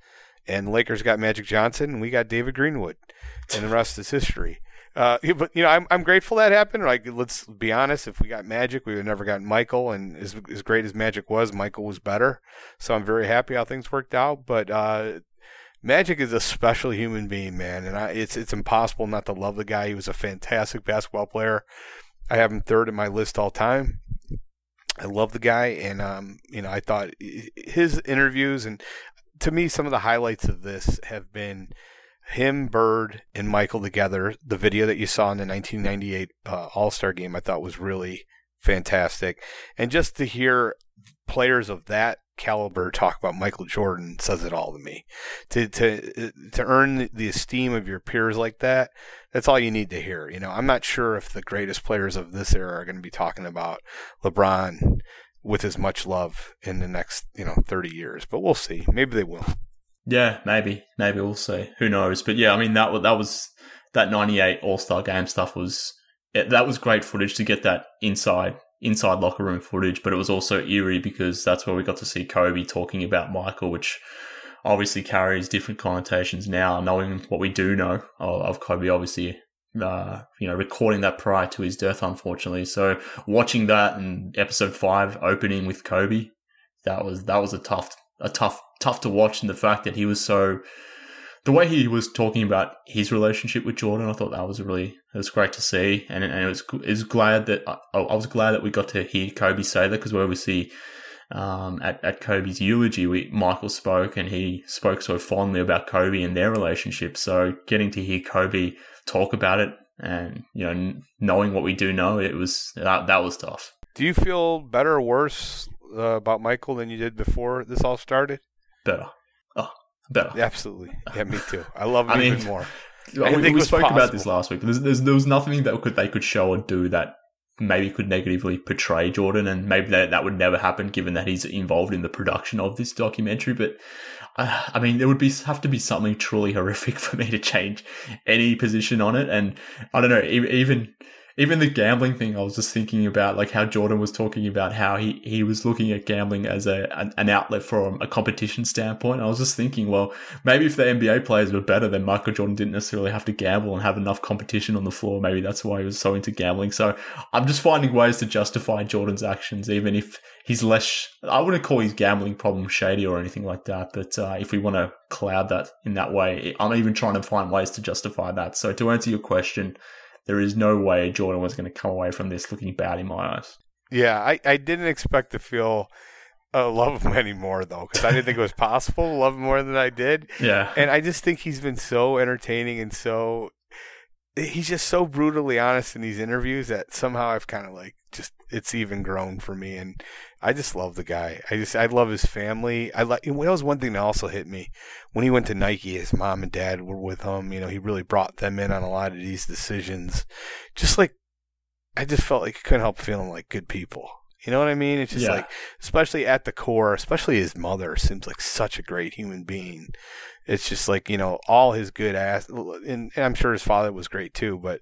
and Lakers got Magic Johnson, and we got David Greenwood, and the rest is history. But you know, I'm grateful that happened. Like, let's be honest, if we got Magic, we would have never gotten Michael. And as great as Magic was, Michael was better. So I'm very happy how things worked out. But Magic is a special human being, man, and it's impossible not to love the guy. He was a fantastic basketball player. I have him third in my list all time. I love the guy, and you know, I thought his interviews, and to me, some of the highlights of this have been him, Bird, and Michael together. The video that you saw in the 1998 All-Star game, I thought was really fantastic. And just to hear players of that caliber talk about Michael Jordan says it all to me. To earn the esteem of your peers like that, that's all you need to hear. You know, I'm not sure if the greatest players of this era are going to be talking about LeBron with as much love in the next, 30 years, but we'll see. Maybe they will. Yeah, maybe we'll see. Who knows? But yeah, I mean, that was that 98 All-Star game stuff was great footage to get that inside locker room footage. But it was also eerie because that's where we got to see Kobe talking about Michael, which obviously carries different connotations now, knowing what we do know of Kobe, obviously, recording that prior to his death, unfortunately. So watching that and episode 5 opening with Kobe, that was a tough to watch, and the fact that he was the way he was talking about his relationship with Jordan, I thought it was great to see, and it was glad that I was glad that we got to hear Kobe say that, because we obviously at Kobe's eulogy, Michael spoke, and he spoke so fondly about Kobe and their relationship. So getting to hear Kobe talk about it, and knowing what we do know, it was that was tough. Do you feel better or worse about Michael than you did before this all started? Better. Oh, better. Absolutely. Yeah, me too. I love him even more. We spoke about this last week. There was nothing that they could show or do that maybe could negatively portray Jordan, and maybe that would never happen given that he's involved in the production of this documentary. But there would have to be something truly horrific for me to change any position on it. And I don't know, even the gambling thing, I was just thinking about like how Jordan was talking about how he was looking at gambling as an outlet from a competition standpoint. I was just thinking, well, maybe if the NBA players were better, then Michael Jordan didn't necessarily have to gamble and have enough competition on the floor. Maybe that's why he was so into gambling. So I'm just finding ways to justify Jordan's actions, even if he's less, I wouldn't call his gambling problem shady or anything like that. But if we want to cloud that in that way, I'm even trying to find ways to justify that. So to answer your question, there is no way Jordan was going to come away from this looking bad in my eyes. Yeah, I didn't expect to feel love him anymore, though, because I didn't think it was possible to love him more than I did. Yeah. And I just think he's been so entertaining and so – he's just so brutally honest in these interviews that somehow I've kind of like just – it's even grown for me. And I just love the guy. I love his family. That was one thing that also hit me. When he went to Nike, his mom and dad were with him. He really brought them in on a lot of these decisions. I just felt like I couldn't help feeling like good people. You know what I mean? It's just like, especially at the core, especially his mother seems like such a great human being. It's just like, you know, all his good ass, and I'm sure his father was great too, but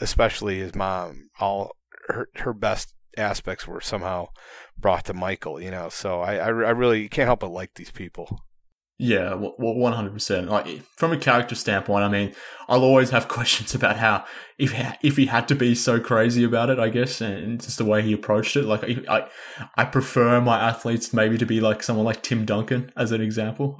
especially his mom, all her best aspects were somehow brought to Michael, you know? So I really can't help but like these people. Yeah, 100%. Like, from a character standpoint, I mean, I'll always have questions about how, if he had to be so crazy about it, I guess, and just the way he approached it. Like, I prefer my athletes maybe to be like someone like Tim Duncan as an example.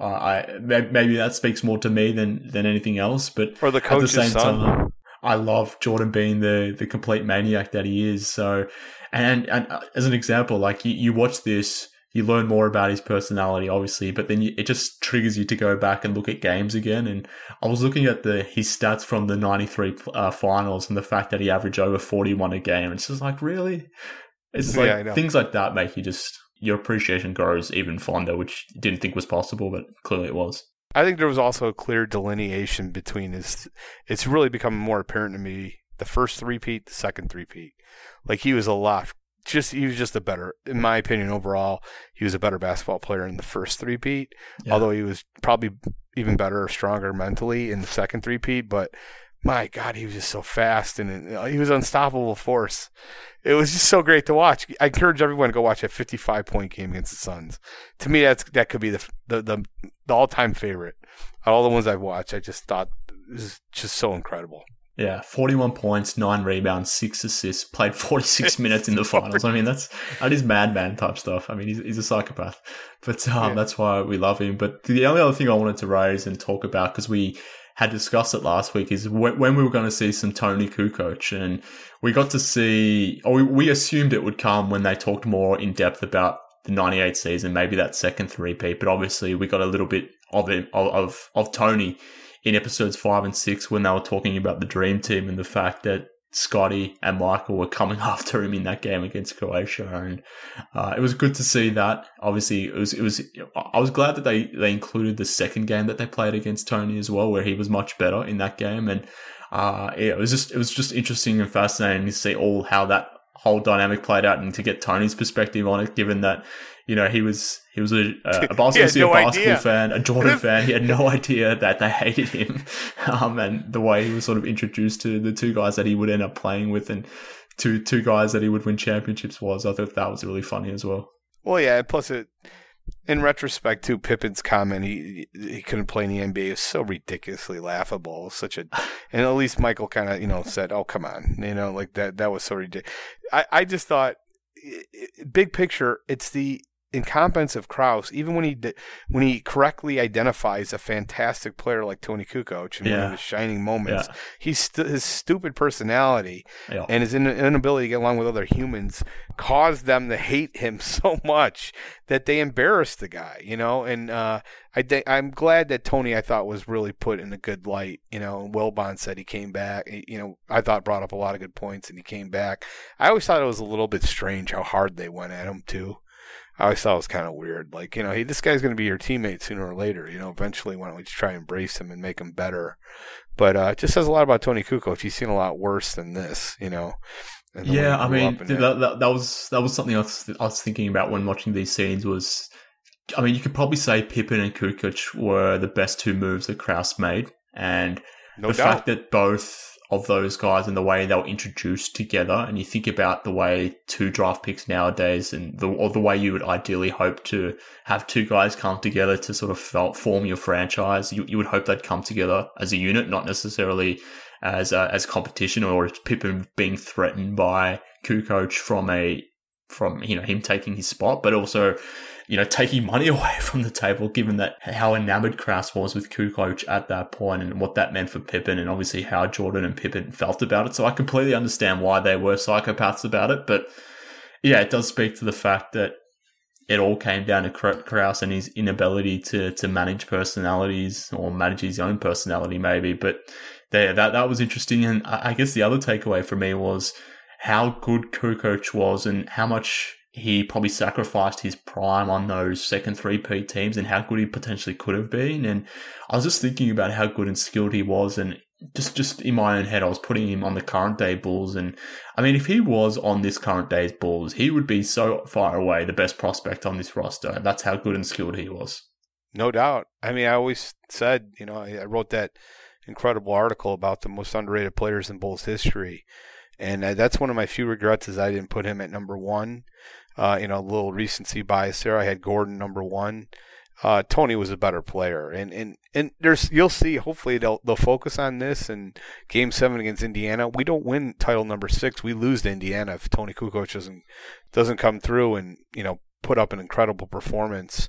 Maybe that speaks more to me than anything else. But or the coach's at the same time, I love Jordan being the complete maniac that he is. So, and as an example, like you watch this. You learn more about his personality, obviously, but then it just triggers you to go back and look at games again. And I was looking at his stats from the 93 finals and the fact that he averaged over 41 a game. It's just like, really? It's like things like that make you just, your appreciation grows even fonder, which you didn't think was possible, but clearly it was. I think there was also a clear delineation between his, it's really become more apparent to me, the first three-peat, the second three-peat. Like he was a lot. He was just a better, in my opinion, overall, he was a better basketball player in the first three-peat, although he was probably even better or stronger mentally in the second three-peat. But my God, he was just so fast and he was an unstoppable force. It was just so great to watch. I encourage everyone to go watch that 55-point game against the Suns. To me, that could be the all-time favorite. Out of all the ones I've watched, I just thought it was just so incredible. Yeah, 41 points, 9 rebounds, 6 assists, played 46 minutes in the finals. I mean, that is madman type stuff. I mean, he's a psychopath. But that's why we love him. But the only other thing I wanted to raise and talk about, because we had discussed it last week, is when we were going to see some Tony Kukoc. And we got to see, or we assumed it would come when they talked more in depth about the 98 season, maybe that second three-peat. But obviously, we got a little bit of Tony in episodes 5 and 6 when they were talking about the Dream Team and the fact that Scotty and Michael were coming after him in that game against Croatia. And it was good to see that. Obviously, I was glad that they included the second game that they played against Tony as well, where he was much better in that game. And it was just interesting and fascinating to see all how that whole dynamic played out and to get Tony's perspective on it, given that, you know, he was a basketball fan, a Jordan fan. He had no idea that they hated him. And the way he was sort of introduced to the two guys that he would end up playing with and two guys that he would win championships was, I thought that was really funny as well. Well, yeah, plus it, in retrospect too, Pippen's comment, he couldn't play in the NBA, is so ridiculously laughable. And at least Michael kind of, you know, said, oh, come on, you know, like that was so ridiculous. I just thought, big picture, it's the incompetence of Krause, even when he correctly identifies a fantastic player like Tony Kukoc in one of his shining moments, his stupid personality and his inability to get along with other humans caused them to hate him so much that they embarrassed the guy, you know. And I'm glad that Tony, I thought, was really put in a good light, you know. Wilbon said he came back, you know, I thought brought up a lot of good points, and he came back. I always thought it was a little bit strange how hard they went at him too. I always thought it was kind of weird. Like, you know, this guy's going to be your teammate sooner or later. You know, eventually, why don't we just try and embrace him and make him better? But it just says a lot about Tony Kukoc. He's seen a lot worse than this, you know. Yeah, I mean, that was something I was thinking about when watching these scenes was, I mean, you could probably say Pippen and Kukoc were the best two moves that Krause made. And fact that both of those guys and the way they were introduced together, and you think about the way two draft picks nowadays and the way you would ideally hope to have two guys come together to sort of form your franchise. You would hope they'd come together as a unit, not necessarily as competition or Pippen being threatened by Kukoc from you know, him taking his spot, but also, you know, taking money away from the table, given that how enamored Krause was with Kukoc at that point and what that meant for Pippen, and obviously how Jordan and Pippen felt about it. So I completely understand why they were psychopaths about it. But yeah, it does speak to the fact that it all came down to Krause and his inability to manage personalities or manage his own personality, maybe. But there, that was interesting. And I guess the other takeaway for me was how good Kukoc was and how much he probably sacrificed his prime on those second three-peat teams and how good he potentially could have been. And I was just thinking about how good and skilled he was. And just in my own head, I was putting him on the current day Bulls. And I mean, if he was on this current day's Bulls, he would be so far away the best prospect on this roster. That's how good and skilled he was. No doubt. I mean, I always said, you know, I wrote that incredible article about the most underrated players in Bulls history. And that's one of my few regrets is I didn't put him at number one. You know, a little recency bias there. I had Gordon number one. Tony was a better player, and there's you'll see. Hopefully they'll focus on this. And Game 7 against Indiana, we don't win title number 6. We lose to Indiana if Tony Kukoc doesn't come through and, you know, put up an incredible performance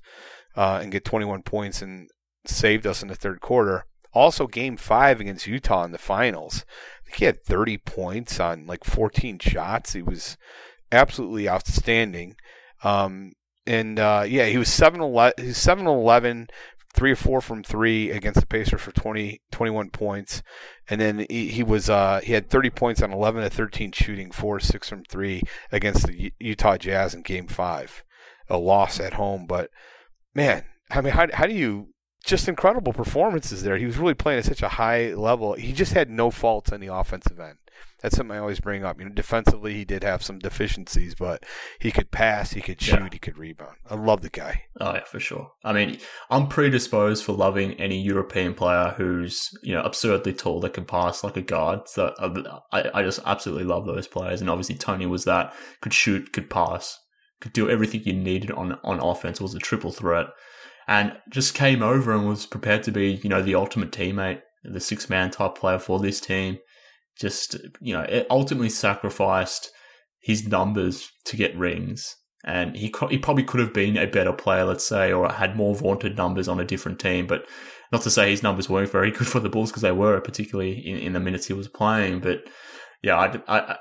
and get 21 points and saved us in the third quarter. Also, Game 5 against Utah in the finals, I think he had 30 points on like 14 shots. He was absolutely outstanding. He was 7-11, 3 or 4 from 3 against the Pacers for 21 points. And then he had 30 points on 11 of 13 shooting, 4 6 from 3 against the Utah Jazz in Game 5. A loss at home, but man, I mean, how do you just incredible performances there. He was really playing at such a high level. He just had no faults on the offensive end. That's something I always bring up. You know, defensively, he did have some deficiencies, but he could pass, he could shoot, He could rebound. I love the guy. Oh, yeah, for sure. I mean, I'm predisposed for loving any European player who's, you know, absurdly tall that can pass like a guard. So I just absolutely love those players. And obviously, Tony was that. Could shoot, could pass, could do everything you needed on offense. It was a triple threat. And just came over and was prepared to be, you know, the ultimate teammate, the six-man type player for this team. Just, you know, it ultimately sacrificed his numbers to get rings. And he probably could have been a better player, let's say, or had more vaunted numbers on a different team. But not to say his numbers weren't very good for the Bulls, because they were, particularly in the minutes he was playing. But, yeah, I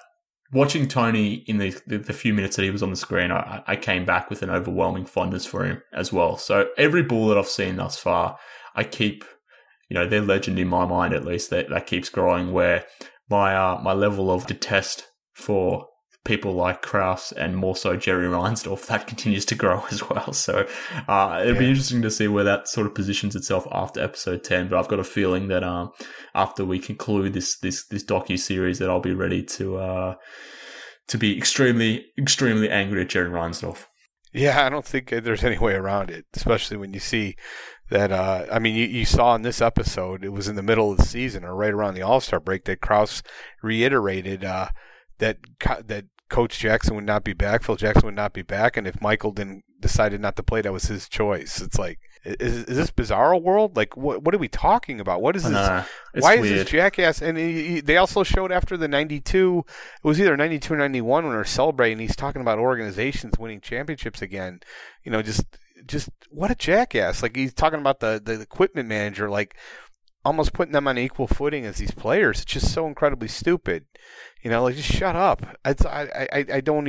watching Tony in the few minutes that he was on the screen, I came back with an overwhelming fondness for him as well. So every Bull that I've seen thus far, I keep, you know, their legend in my mind, at least, that keeps growing, where my level of detest for people like Krause and more so Jerry Reinsdorf, that continues to grow as well. So it'll be interesting to see where that sort of positions itself after episode 10. But I've got a feeling that after we conclude this docu-series that I'll be ready to be extremely, extremely angry at Jerry Reinsdorf. Yeah, I don't think there's any way around it, especially when you see that, I mean, you saw in this episode, it was in the middle of the season or right around the All-Star break that Krause reiterated that Coach Jackson would not be back, Phil Jackson would not be back, and if Michael decided not to play, that was his choice. It's like, is this bizarro world? Like, what are we talking about? What is this? Why weird. Is this jackass? And they also showed after the 92, it was either 92 or 91 when they were celebrating, he's talking about organizations winning championships again. You know, just what a jackass. Like, he's talking about the equipment manager, like, almost putting them on equal footing as these players. It's just so incredibly stupid. You know, like, just shut up. I don't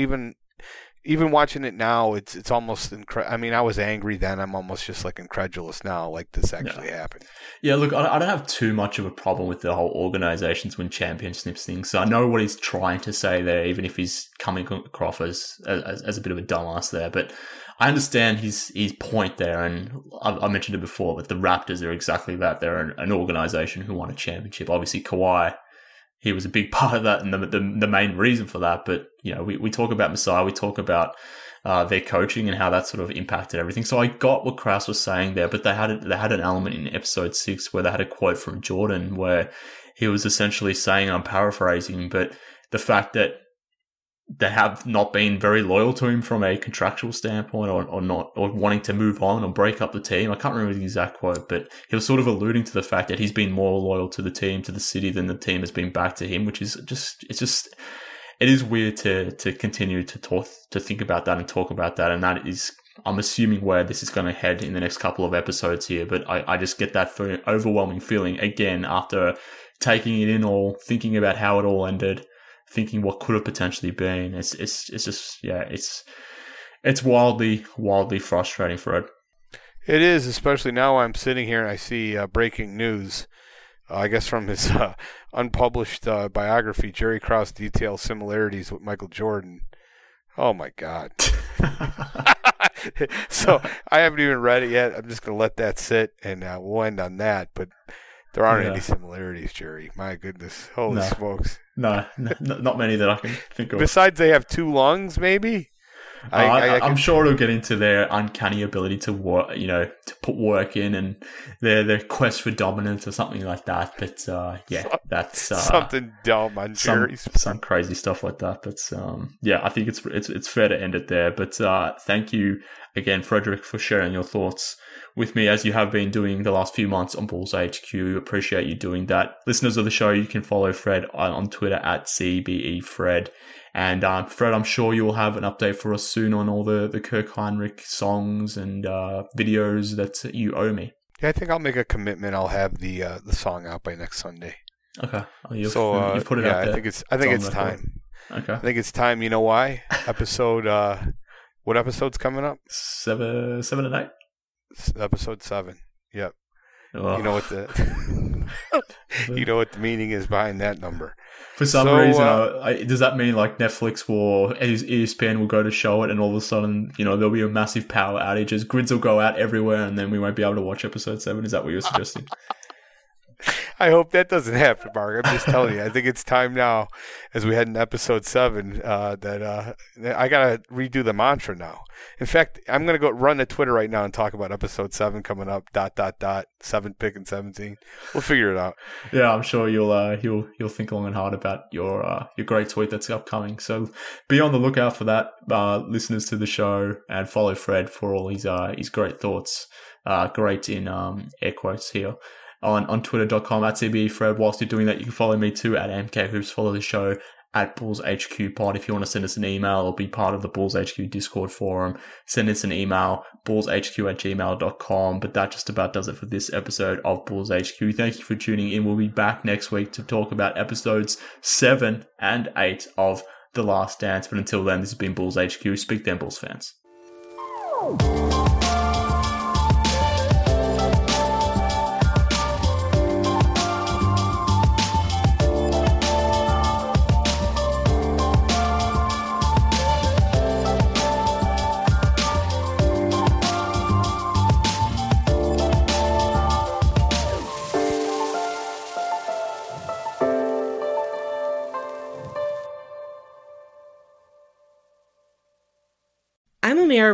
even watching it now, it's almost incredible. I mean, I was angry then. I'm almost just like incredulous now, like this actually happened. Yeah, look, I don't have too much of a problem with the whole organizations win championships thing. So I know what he's trying to say there, even if he's coming across as a bit of a dumbass there. But I understand his point there, and I mentioned it before, but the Raptors are exactly that. They're an organization who won a championship. Obviously, Kawhi, he was a big part of that and the main reason for that. But, you know, we talk about Masai, we talk about their coaching and how that sort of impacted everything. So I got what Krause was saying there, but they had an element in episode 6 where they had a quote from Jordan where he was essentially saying, I'm paraphrasing, but the fact that they have not been very loyal to him from a contractual standpoint or not, or wanting to move on or break up the team. I can't remember the exact quote, but he was sort of alluding to the fact that he's been more loyal to the team, to the city, than the team has been back to him, which is just, it is weird to continue to talk, to think about that and talk about that. And that is, I'm assuming, where this is going to head in the next couple of episodes here, but I just get that overwhelming feeling again, after taking it in all, thinking about how it all ended, thinking what could have potentially been. It's just, yeah, it's wildly, wildly frustrating, Fred. It is, especially now I'm sitting here and I see breaking news, I guess from his unpublished biography, Jerry Krause details similarities with Michael Jordan. Oh, my God. So I haven't even read it yet. I'm just going to let that sit, and we'll end on that. But There aren't any similarities, Jerry. My goodness. Holy smokes. No, not many that I can think of. Besides, they have two lungs, maybe? I'm sure it'll get into their uncanny ability to work, to put work in, and their quest for dominance or something like that. But that's something dumb on Jerry's some crazy stuff like that. But I think it's fair to end it there. But thank you again, Frederick, for sharing your thoughts with me, as you have been doing the last few months on Bulls HQ. Appreciate you doing that. Listeners of the show, you can follow Fred on Twitter at CBEFred. And Fred, I'm sure you will have an update for us soon on all the Kirk Hinrich songs and videos that you owe me. Yeah, I think I'll make a commitment. I'll have the song out by next Sunday. Okay. Oh, you've put it out there. I think it's time. Okay. I think it's time. You know why? Episode. What episode's coming up? 7 and 8. Episode 7. Yep. Oh. You know what the meaning is behind that number. For some reason, does that mean like Netflix or ESPN will go to show it, and all of a sudden, there'll be a massive power outages, grids will go out everywhere, and then we won't be able to watch episode 7? Is that what you're suggesting? I hope that doesn't happen, Mark. I'm just telling you. I think it's time now, as we head into episode 7, that I gotta redo the mantra now. In fact, I'm gonna go run to Twitter right now and talk about episode 7 coming up. Seven pick and 17. We'll figure it out. Yeah, I'm sure you'll think long and hard about your great tweet that's upcoming. So be on the lookout for that, listeners to the show, and follow Fred for all his great thoughts. Great in air quotes here. On twitter.com at CBEFred. Whilst you're doing that, you can follow me too at MKHoops. Follow the show at Bulls HQ Pod. If you want to send us an email or be part of the Bulls HQ Discord forum, send us an email, bullshq@gmail.com. But that just about does it for this episode of Bulls HQ. Thank you for tuning in. We'll be back next week to talk about episodes 7 and 8 of The Last Dance. But until then, this has been Bulls HQ. Speak then, Bulls fans. Mira